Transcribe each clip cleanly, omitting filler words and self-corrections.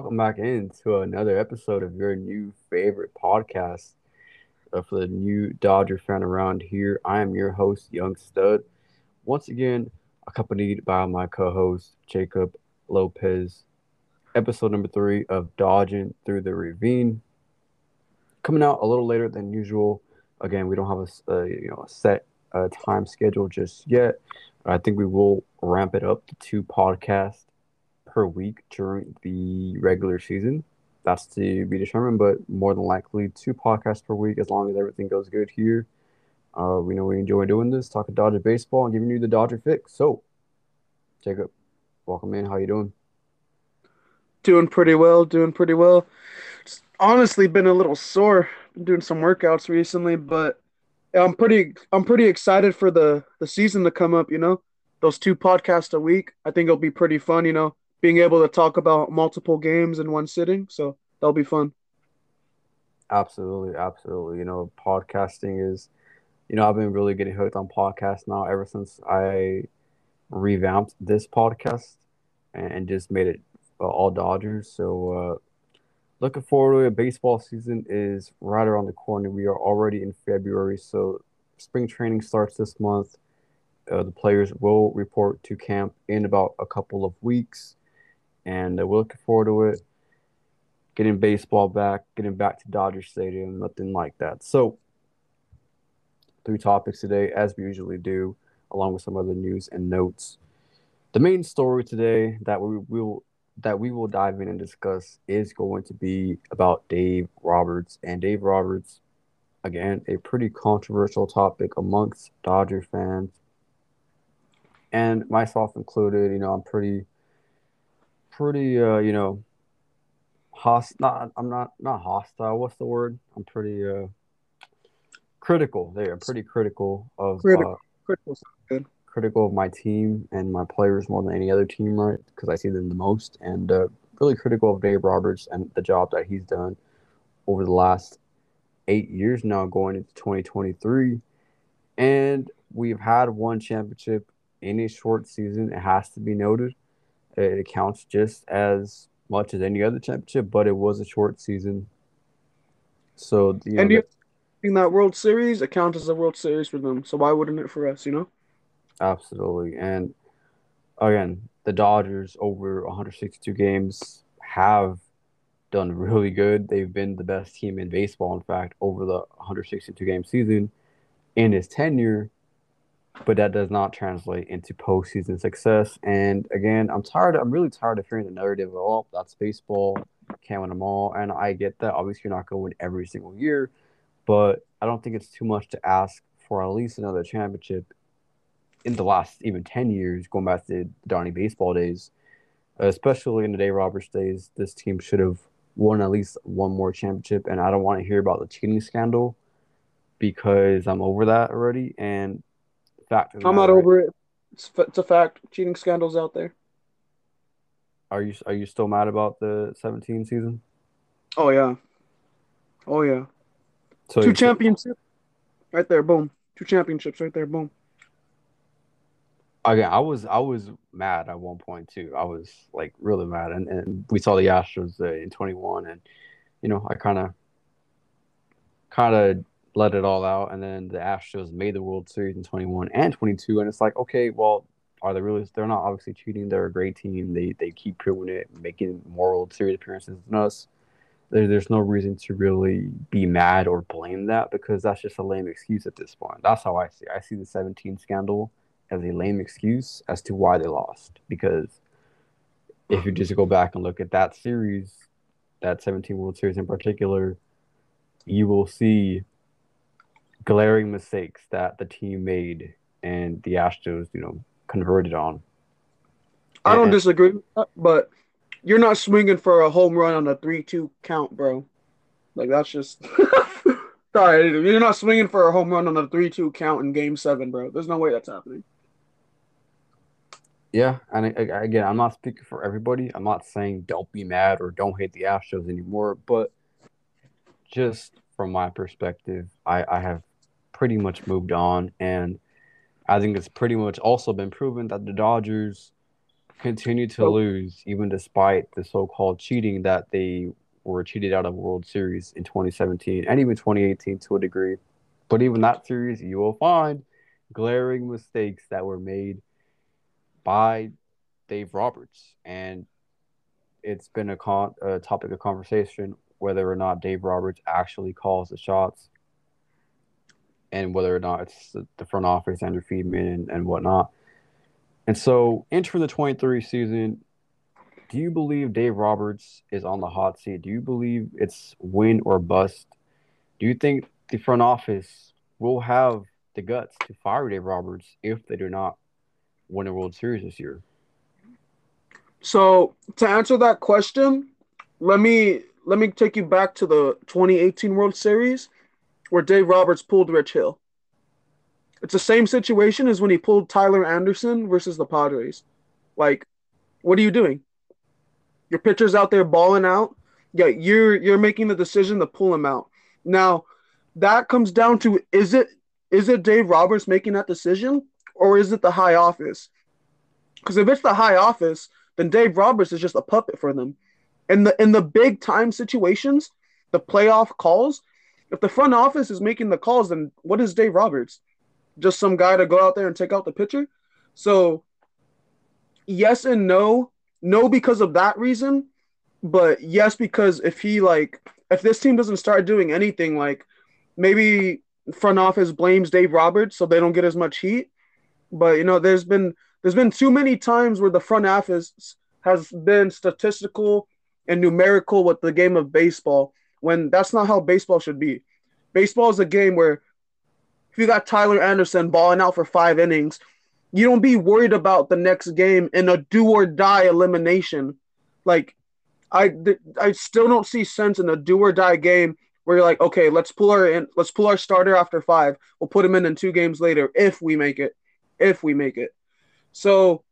welcome back into another episode of your new favorite podcast for the new Dodger fan around here. I am your host, Young Stud, once again accompanied by my co-host, Jacob Lopez. Episode number 3 of Dodging Through the Ravine, coming out a little later than usual. Again, we don't have a set time schedule just yet. I think we will ramp it up to 2 podcasts per week during the regular season. That's to be determined, but more than likely 2 podcasts per week as long as everything goes good here. We know we enjoy doing this, talking Dodger baseball and giving you the Dodger fix. So, Jacob, welcome in. How you doing? Doing pretty well. It's honestly been a little sore. Been doing some workouts recently, but I'm pretty excited for the season to come up, you know. Those 2 podcasts a week, I think it'll be pretty fun, you know, being able to talk about multiple games in one sitting. So that'll be fun. Absolutely. You know, podcasting is, you know, I've been really getting hooked on podcasts now ever since I revamped this podcast and just made it all Dodgers. So looking forward to it. Baseball season is right around the corner. We are already in February, so spring training starts this month. The players will report to camp in about a couple of weeks, and we're looking forward to it. Getting baseball back, getting back to Dodger Stadium, nothing like that. So, 3 topics today, as we usually do, along with some other news and notes. The main story today that we will dive in and discuss is going to be about Dave Roberts. And Dave Roberts, again, a pretty controversial topic amongst Dodger fans, and myself included. You know, I'm pretty, you know, not hostile. What's the word? I'm pretty critical. There, I'm pretty critical of critical of my team and my players more than any other team, right? Because I see them the most, and really critical of Dave Roberts and the job that he's done over the last 8 years now, going into 2023, and we've had one championship in a short season. It has to be noted. It counts just as much as any other championship, but it was a short season. So, you know, and in that World Series, it counts as a World Series for them. So why wouldn't it for us, you know? Absolutely. And again, the Dodgers over 162 games have done really good. They've been the best team in baseball, in fact, over the 162-game season in his tenure. But that does not translate into postseason success. And again, I'm really tired of hearing the narrative of, oh, that's baseball, can't win them all. And I get that. Obviously, you're not going to win every single year. But I don't think it's too much to ask for at least another championship in the last even 10 years, going back to the Donnie baseball days. Especially in the Dave Roberts days, this team should have won at least one more championship. And I don't want to hear about the cheating scandal because I'm over that already. And over it. It's a fact. Cheating scandals out there. Are you still mad about the 2017 season? Oh yeah. So 2 championships, right there. Boom. 2 championships, right there. Boom. Again, I was mad at one point too. I was like really mad, and we saw the Astros in 21, and you know I kind of let it all out, and then the Astros made the World Series in 21 and 22, and it's like, okay, well, are they really? They're not obviously cheating. They're a great team. They keep proving it, making more World Series appearances than us. There's no reason to really be mad or blame that because that's just a lame excuse at this point. That's how I see it. I see the 2017 scandal as a lame excuse as to why they lost, because if you just go back and look at that series, that 2017 World Series in particular, you will see glaring mistakes that the team made and the Astros, you know, converted on. I don't disagree with that, but you're not swinging for a home run on a 3-2 count, bro. Like, that's just – sorry, you're not swinging for a home run on a 3-2 count in Game 7, bro. There's no way that's happening. Yeah, and again, I'm not speaking for everybody. I'm not saying don't be mad or don't hate the Astros anymore, but just from my perspective, I have pretty much moved on, and I think it's pretty much also been proven that the Dodgers continue to lose, even despite the so-called cheating that they were cheated out of World Series in 2017 and even 2018 to a degree. But even that series, you will find glaring mistakes that were made by Dave Roberts. And it's been a topic of conversation whether or not Dave Roberts actually calls the shots and whether or not it's the front office, Andrew Friedman, and whatnot. And so, entering the 23 season, do you believe Dave Roberts is on the hot seat? Do you believe it's win or bust? Do you think the front office will have the guts to fire Dave Roberts if they do not win a World Series this year? So, to answer that question, let me take you back to the 2018 World Series where Dave Roberts pulled Rich Hill. It's the same situation as when he pulled Tyler Anderson versus the Padres. Like, what are you doing? Your pitcher's out there balling out. Yeah, you're making the decision to pull him out. Now, that comes down to, is it Dave Roberts making that decision, or is it the high office? Because if it's the high office, then Dave Roberts is just a puppet for them. In the big time situations, the playoff calls, if the front office is making the calls, then what is Dave Roberts? Just some guy to go out there and take out the pitcher? So yes and no. No because of that reason, but yes because if this team doesn't start doing anything, like maybe front office blames Dave Roberts so they don't get as much heat. But there's been too many times where the front office has been statistical and numerical with the game of baseball when that's not how baseball should be. Baseball is a game where if you got Tyler Anderson balling out for 5 innings, you don't be worried about the next game in a do-or-die elimination. Like, I still don't see sense in a do-or-die game where you're like, okay, let's pull our starter after 5. We'll put him in 2 games later if we make it. So,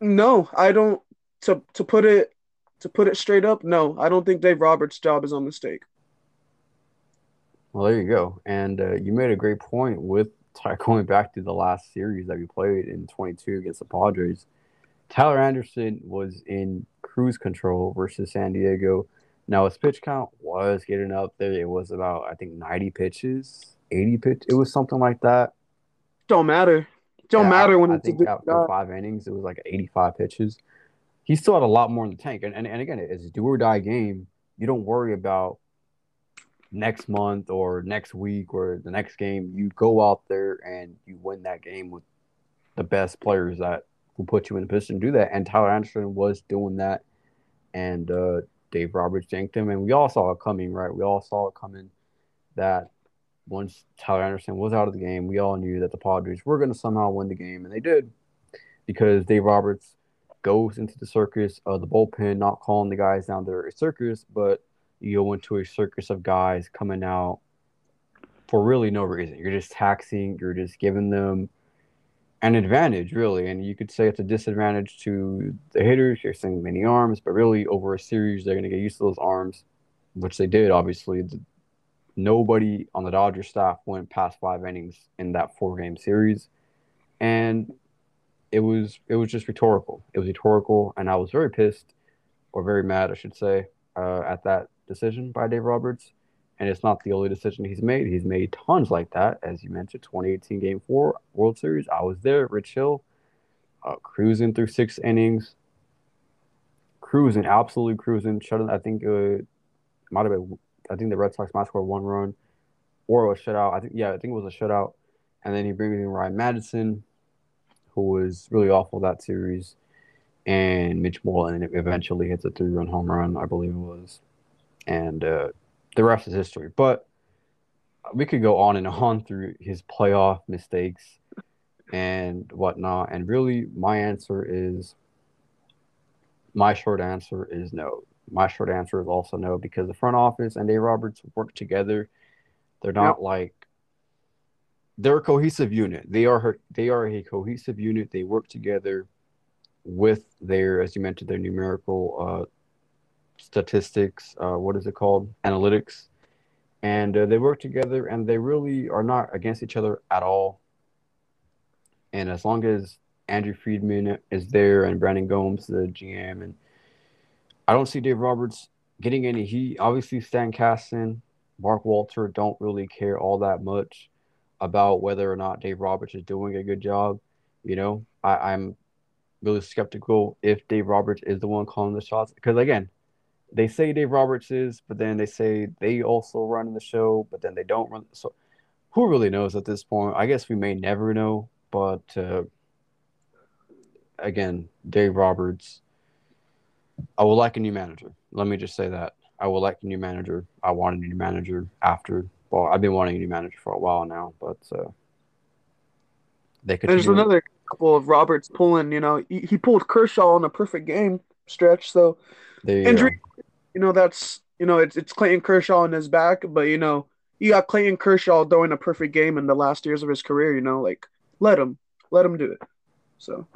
no, I don't. To put it straight up, no, I don't think Dave Roberts' job is on the stake. Well, there you go. And you made a great point with going back to the last series that we played in 22 against the Padres. Tyler Anderson was in cruise control versus San Diego. Now, his pitch count was getting up there. It was about, I think, 90 pitches, 80 pitches. It was something like that. Don't matter when it's a good guy. I think after 5 innings, it was like 85 pitches. He still had a lot more in the tank. And again, it's a do-or-die game. You don't worry about next month or next week or the next game. You go out there and you win that game with the best players that will put you in a position to do that. And Tyler Anderson was doing that, and Dave Roberts yanked him. And we all saw it coming, right? We all saw it coming that once Tyler Anderson was out of the game, we all knew that the Padres were going to somehow win the game, and they did, because Dave Roberts goes into the circus of the bullpen, not calling the guys down there a circus, but you go into a circus of guys coming out for really no reason. You're just taxing. You're just giving them an advantage, really. And you could say it's a disadvantage to the hitters. You're seeing many arms, but really over a series, they're going to get used to those arms, which they did, obviously. Nobody on the Dodgers staff went past 5 innings in that 4-game series. And it was just rhetorical. It was rhetorical, and I was very pissed, or very mad, I should say, at that decision by Dave Roberts. And it's not the only decision he's made. He's made tons like that, as you mentioned. 2018 Game 4 World Series, I was there. Rich Hill cruising through 6 innings, absolutely cruising. Shutting, I think it might have been. I think the Red Sox might score 1 run, or it was shutout. I think it was a shutout. And then he brings in Ryan Madson, who was really awful that series, and Mitch Moreland eventually hits a 3-run home run, I believe it was. And the rest is history. But we could go on and on through his playoff mistakes and whatnot. And really, my short answer is no. My short answer is also no, because the front office and Dave Roberts work together. They're not they're a cohesive unit. They are a cohesive unit. They work together with their, as you mentioned, their numerical statistics, analytics. And they work together, and they really are not against each other at all. And as long as Andrew Friedman is there, and Brandon Gomes, the GM. And I don't see Dave Roberts getting any heat. Obviously, Stan Kasten, Mark Walter don't really care all that much about whether or not Dave Roberts is doing a good job. You know, I'm really skeptical if Dave Roberts is the one calling the shots. Because, again, they say Dave Roberts is, but then they say they also run the show, but then they don't run. So who really knows at this point? I guess we may never know. But, again, Dave Roberts, I would like a new manager. Let me just say that. I would like a new manager. I want a new manager after. Well, I've been wanting a new manager for a while now, but they could. There's another couple of Roberts pulling. You know, he pulled Kershaw in a perfect game stretch. So injury, you know, that's, you know, it's Clayton Kershaw in his back, but you know, you got Clayton Kershaw throwing a perfect game in the last years of his career. You know, like let him do it. So.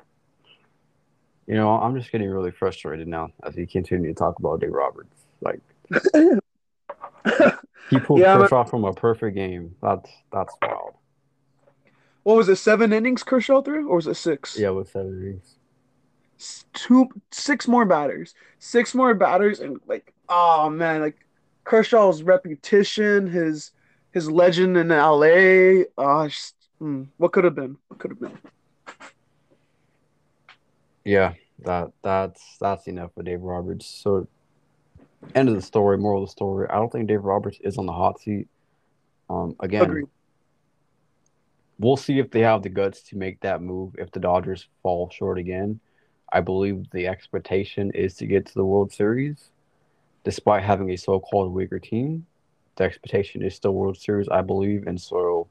You know, I'm just getting really frustrated now as we continue to talk about Dave Roberts. Like, he pulled Kershaw from a perfect game. That's wild. What was it, 7 innings Kershaw threw, or was it 6? Yeah, it was 7 innings. 6 more batters. 6 more batters, and like, oh man, like Kershaw's reputation, his legend in LA. What could have been? What could have been? Yeah, that's enough for Dave Roberts. So, end of the story, moral of the story. I don't think Dave Roberts is on the hot seat. Again, agreed. We'll see if they have the guts to make that move if the Dodgers fall short again. I believe the expectation is to get to the World Series. Despite having a so-called weaker team, the expectation is still World Series, I believe. And so,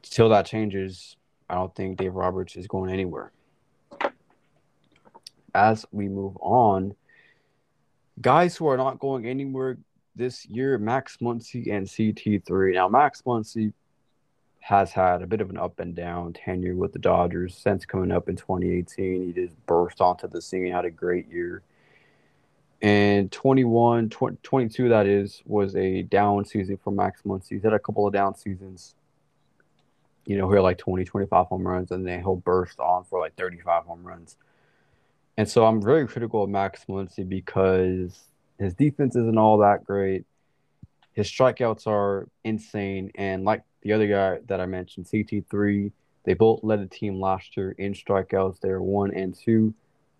till that changes, I don't think Dave Roberts is going anywhere. As we move on, guys who are not going anywhere this year, Max Muncy and CT3. Now, Max Muncy has had a bit of an up and down tenure with the Dodgers since coming up in 2018. He just burst onto the scene, had a great year. And 22, that is, was a down season for Max Muncy. He's had a couple of down seasons. You know, he had like 20, 25 home runs, and then he'll burst on for like 35 home runs. And so I'm very critical of Max Muncy because his defense isn't all that great. His strikeouts are insane. And like the other guy that I mentioned, CT3, they both led the team last year in strikeouts. They're 1 and 2.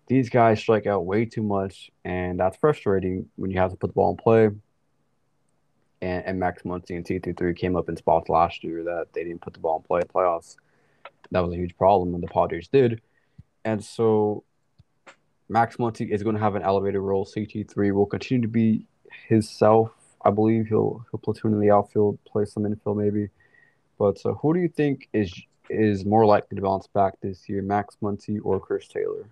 These guys strike out way too much, and that's frustrating when you have to put the ball in play. And Max Muncy and CT3 came up in spots last year that they didn't put the ball in play in playoffs. That was a huge problem, and the Padres did. And so Max Muncy is going to have an elevated role. CT3 will continue to be his self. I believe he'll platoon in the outfield, play some infield maybe. But so who do you think is more likely to bounce back this year, Max Muncy or Chris Taylor?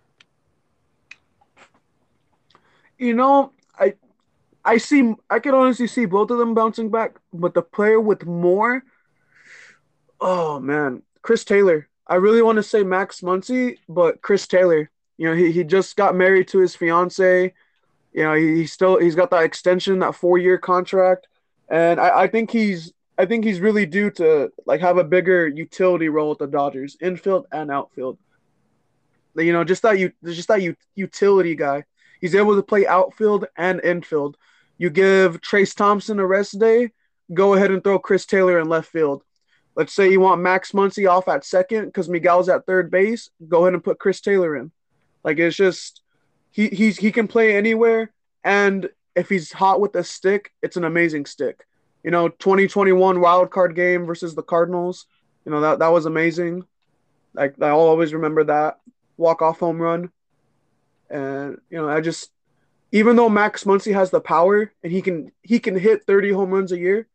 You know, I can honestly see both of them bouncing back, but the player with more, oh man, Chris Taylor. I really want to say Max Muncy, but Chris Taylor. You know, he just got married to his fiance. You know, he's got that extension, that 4-year contract, and I think he's really due to like have a bigger utility role with the Dodgers, infield and outfield. You know, just that utility guy. He's able to play outfield and infield. You give Trace Thompson a rest day, go ahead and throw Chris Taylor in left field. Let's say you want Max Muncy off at second because Miguel's at third base. Go ahead and put Chris Taylor in. Like, it's just he can play anywhere, and if he's hot with a stick, it's an amazing stick. You know, 2021 wild card game versus the Cardinals, you know, that was amazing. Like, I'll always remember that walk-off home run. And, you know, I just – even though Max Muncy has the power and he can hit 30 home runs a year,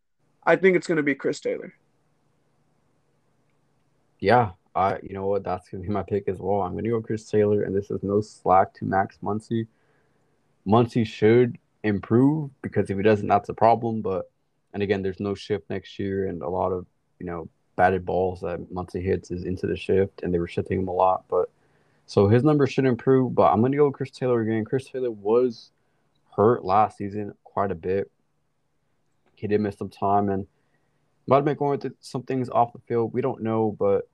I think it's going to be Chris Taylor. Yeah. You know what? That's going to be my pick as well. I'm going to go Chris Taylor, and this is no slack to Max Muncy. Muncy should improve because if he doesn't, that's a problem. But, and again, there's no shift next year, and a lot of, you know, batted balls that Muncy hits is into the shift, and they were shifting him a lot. But so his numbers should improve, but I'm going to go with Chris Taylor again. Chris Taylor was hurt last season quite a bit. He did miss some time and might have been going through some things off the field. We don't know, but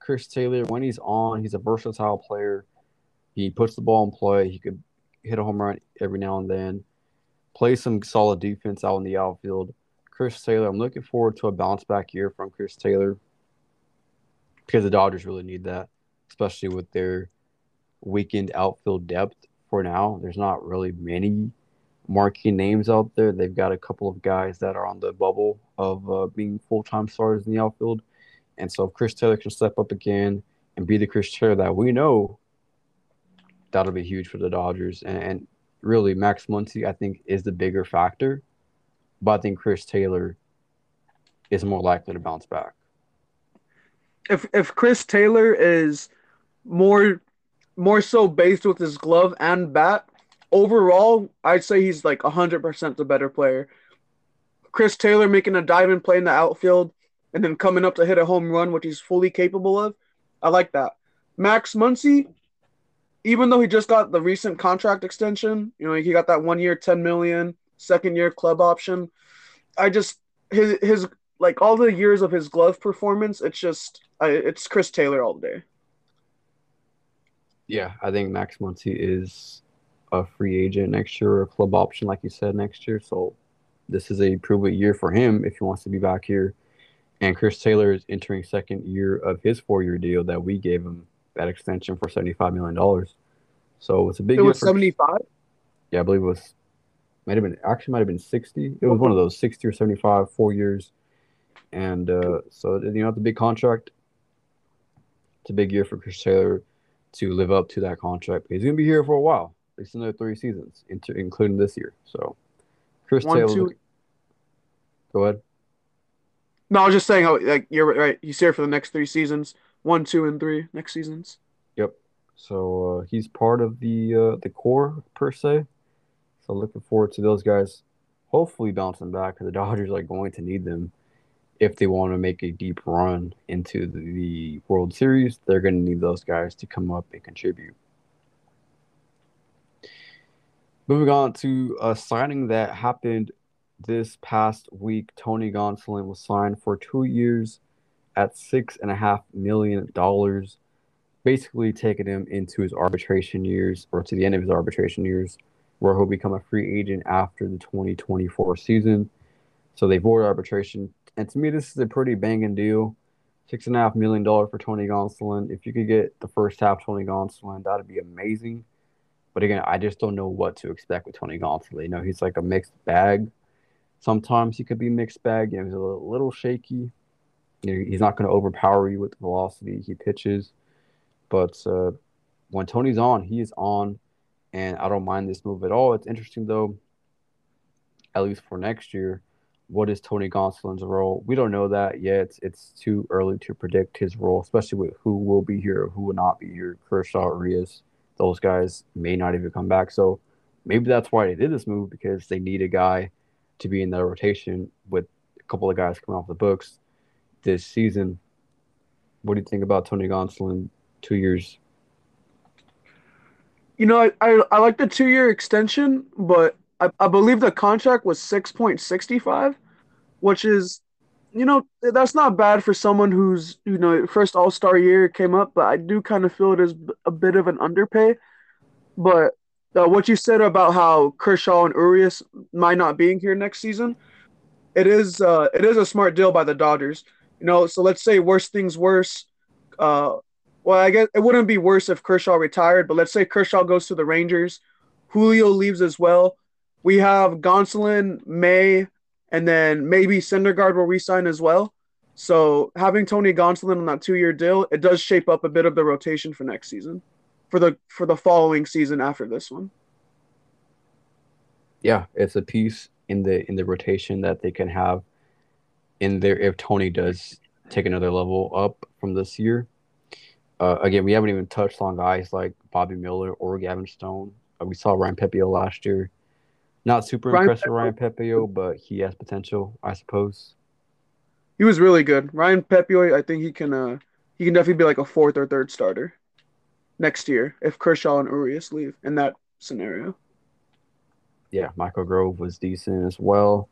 Chris Taylor, when he's on, he's a versatile player. He puts the ball in play. He could hit a home run every now and then. Play some solid defense out in the outfield. Chris Taylor, I'm looking forward to a bounce-back year from Chris Taylor because the Dodgers really need that, especially with their weakened outfield depth for now. There's not really many marquee names out there. They've got a couple of guys that are on the bubble of being full-time starters in the outfield. And so if Chris Taylor can step up again and be the Chris Taylor that we know, that'll be huge for the Dodgers. And really, Max Muncy, I think, is the bigger factor. But I think Chris Taylor is more likely to bounce back. If Chris Taylor is more so based with his glove and bat, overall, I'd say he's like 100% the better player. Chris Taylor making a dive and play in the outfield and then coming up to hit a home run, which he's fully capable of, I like that. Max Muncy, even though he just got the recent contract extension, you know, he got that 1 year, $10 million, second-year club option. I just – his like, all the years of his glove performance, it's just – it's Chris Taylor all day. Yeah, I think Max Muncy is a free agent next year or a club option, like you said, next year. So this is a prove-it year for him if he wants to be back here. And Chris Taylor is entering second year of his 4-year deal that we gave him. That extension for $75 million, so it's a big. It was 75. Yeah, I believe it was. Might have been 60. It was one of those 60 or 75, 4 years, and so you know it's a big contract. It's a big year for Chris Taylor to live up to that contract. He's going to be here for a while, at least another 3 seasons, including this year. So, Chris Taylor. Go ahead. No, I was just saying how like you're right. He's here for the next 3 seasons. 1, 2, and 3 next seasons. Yep. So he's part of the core per se. So looking forward to those guys hopefully bouncing back because the Dodgers are going to need them if they want to make a deep run into the World Series. They're going to need those guys to come up and contribute. Moving on to a signing that happened this past week. Tony Gonsolin was signed for 2 years. At $6.5 million, basically taking him into his arbitration years or to the end of his arbitration years, where he'll become a free agent after the 2024 season. So they void arbitration, and to me, this is a pretty banging deal. $6.5 million for Tony Gonsolin. If you could get the first half Tony Gonsolin, that'd be amazing. But again, I just don't know what to expect with Tony Gonsolin. You know, he's like a mixed bag. Sometimes he could be mixed bag. You know, he's a little shaky. You know, he's not going to overpower you with the velocity he pitches. But when Tony's on, he is on. And I don't mind this move at all. It's interesting, though, at least for next year, what is Tony Gonsolin's role? We don't know that yet. It's too early to predict his role, especially with who will be here, who will not be here. Kershaw, Urias, those guys may not even come back. So maybe that's why they did this move, because they need a guy to be in their rotation with a couple of guys coming off the books this season. What do you think about Tony Gonsolin, 2 years? You know, I like the 2-year extension, but I believe the contract was 6.65, which is, you know, that's not bad for someone who's, you know, first all-star year came up, but I do kind of feel it is a bit of an underpay. But what you said about how Kershaw and Urias might not being here next season, it is a smart deal by the Dodgers. You know, so let's say worse. Well, I guess it wouldn't be worse if Kershaw retired, but let's say Kershaw goes to the Rangers. Julio leaves as well. We have Gonsolin, May, and then maybe Syndergaard will re-sign as well. So having Tony Gonsolin on that 2-year deal, it does shape up a bit of the rotation for next season, for the following season after this one. Yeah, it's a piece in the rotation that they can have in there if Tony does take another level up from this year. Again, we haven't even touched on guys like Bobby Miller or Gavin Stone. We saw Ryan Pepiot last year. Not super impressed with Ryan Pepiot, but he has potential, I suppose. He was really good. Ryan Pepiot, I think he can definitely be like a fourth or third starter next year if Kershaw and Urias leave in that scenario. Yeah, Michael Grove was decent as well.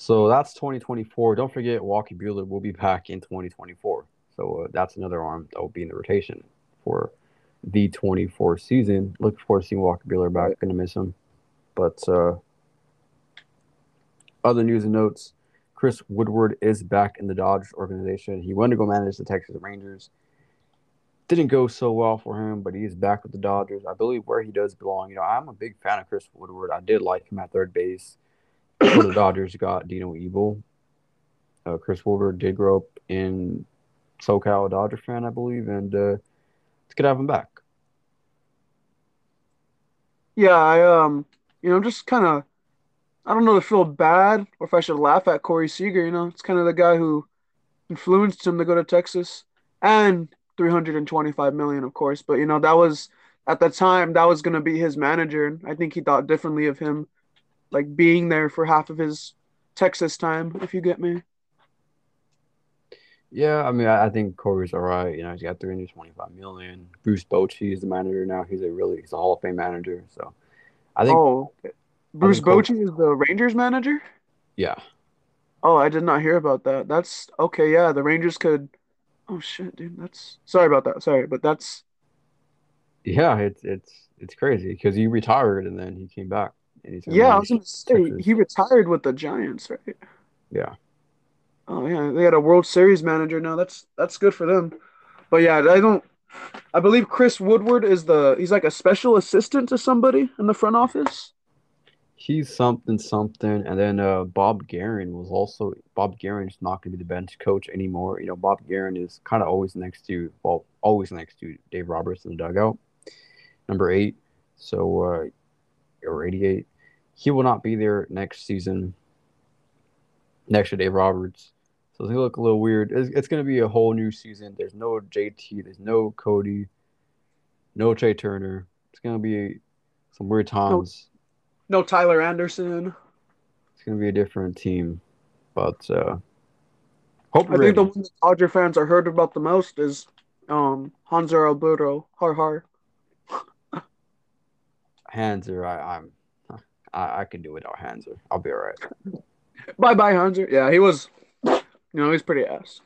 So that's 2024. Don't forget, Walker Buehler will be back in 2024. So that's another arm that will be in the rotation for the 24 season. Looking forward to seeing Walker Buehler back. Going to miss him. But other news and notes, Chris Woodward is back in the Dodgers organization. He wanted to go manage the Texas Rangers. Didn't go so well for him, but he's back with the Dodgers. I believe where he does belong. You know, I'm a big fan of Chris Woodward. I did like him at third base. The Dodgers got Dino Ebel. Chris Woodward did grow up in SoCal, a Dodger fan, I believe, and it's good to have him back. Yeah, I you know, just kind of, I don't know if I feel bad or if I should laugh at Corey Seager. You know, it's kind of the guy who influenced him to go to Texas and $325 million, of course. But you know, that was at the time that was going to be his manager. I think he thought differently of him, like being there for half of his Texas time, if you get me. Yeah, I mean, I think Corey's all right. You know, he's got $325 million. Bruce Bochy is the manager now. He's a Hall of Fame manager. So I think. Oh, Bruce Bochy is the Rangers manager? Yeah. Oh, I did not hear about that. That's okay. Yeah, the Rangers could. Oh shit, dude. That's sorry about that. Sorry, but that's. Yeah, it's crazy because he retired and then he came back. Yeah, I was going to say, he retired with the Giants, right? Yeah. Oh, yeah, they had a World Series manager now. That's good for them. But, yeah, I believe Chris Woodward he's like a special assistant to somebody in the front office. He's something. And then Bob Guerin's not going to be the bench coach anymore. You know, Bob Guerin is kind of always next to Dave Roberts in the dugout, number 8. So, or 88. He will not be there next season, next to Dave Roberts. So it's going to look a little weird. It's going to be a whole new season. There's no JT. There's no Cody. No Trey Turner. It's going to be some weird times. No Tyler Anderson. It's going to be a different team. But I think the one that Dodger fans are heard about the most is Hanser Alberto. Har. Hanser, I can do without Hanser. I'll be all right. Bye, Hanser. Yeah, he was. You know, he's pretty ass.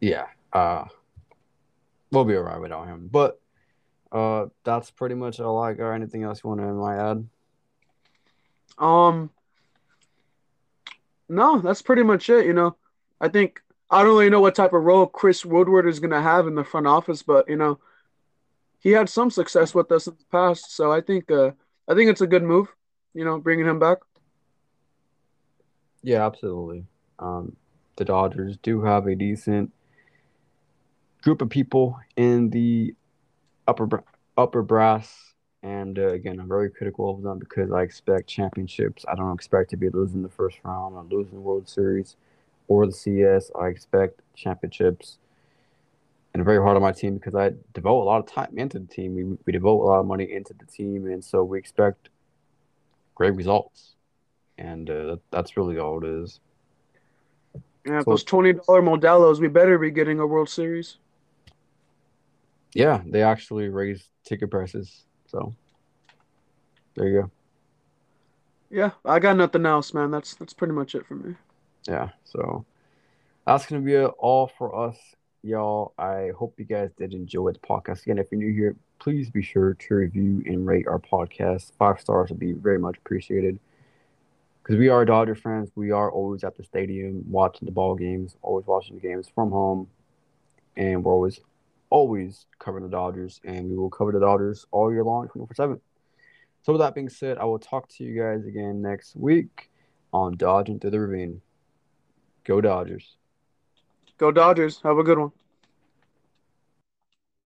Yeah, we'll be all right without him. But that's pretty much all I got. Anything else you want to add? No, that's pretty much it. You know, I think I don't really know what type of role Chris Woodward is gonna have in the front office, but you know. He had some success with us in the past, so I think it's a good move, you know, bringing him back. Yeah, absolutely. The Dodgers do have a decent group of people in the upper brass, and again, I'm very critical of them because I expect championships. I don't expect to be losing the first round or losing the World Series or the CS. I expect championships. And very hard on my team because I devote a lot of time into the team. We devote a lot of money into the team, and so we expect great results. And that's really all it is. Yeah, so those $20 Modelos, we better be getting a World Series. Yeah, they actually raised ticket prices. So there you go. Yeah, I got nothing else, man. That's pretty much it for me. Yeah, so that's going to be all for us. Y'all, I hope you guys did enjoy the podcast. Again, if you're new here, please be sure to review and rate our podcast. 5 stars would be very much appreciated because we are Dodger fans. We are always at the stadium watching the ball games, always watching the games from home, and we're always covering the Dodgers, and we will cover the Dodgers all year long, 24/7. So with that being said, I will talk to you guys again next week on Dodging Through the Ravine. Go Dodgers. Go Dodgers. Have a good one.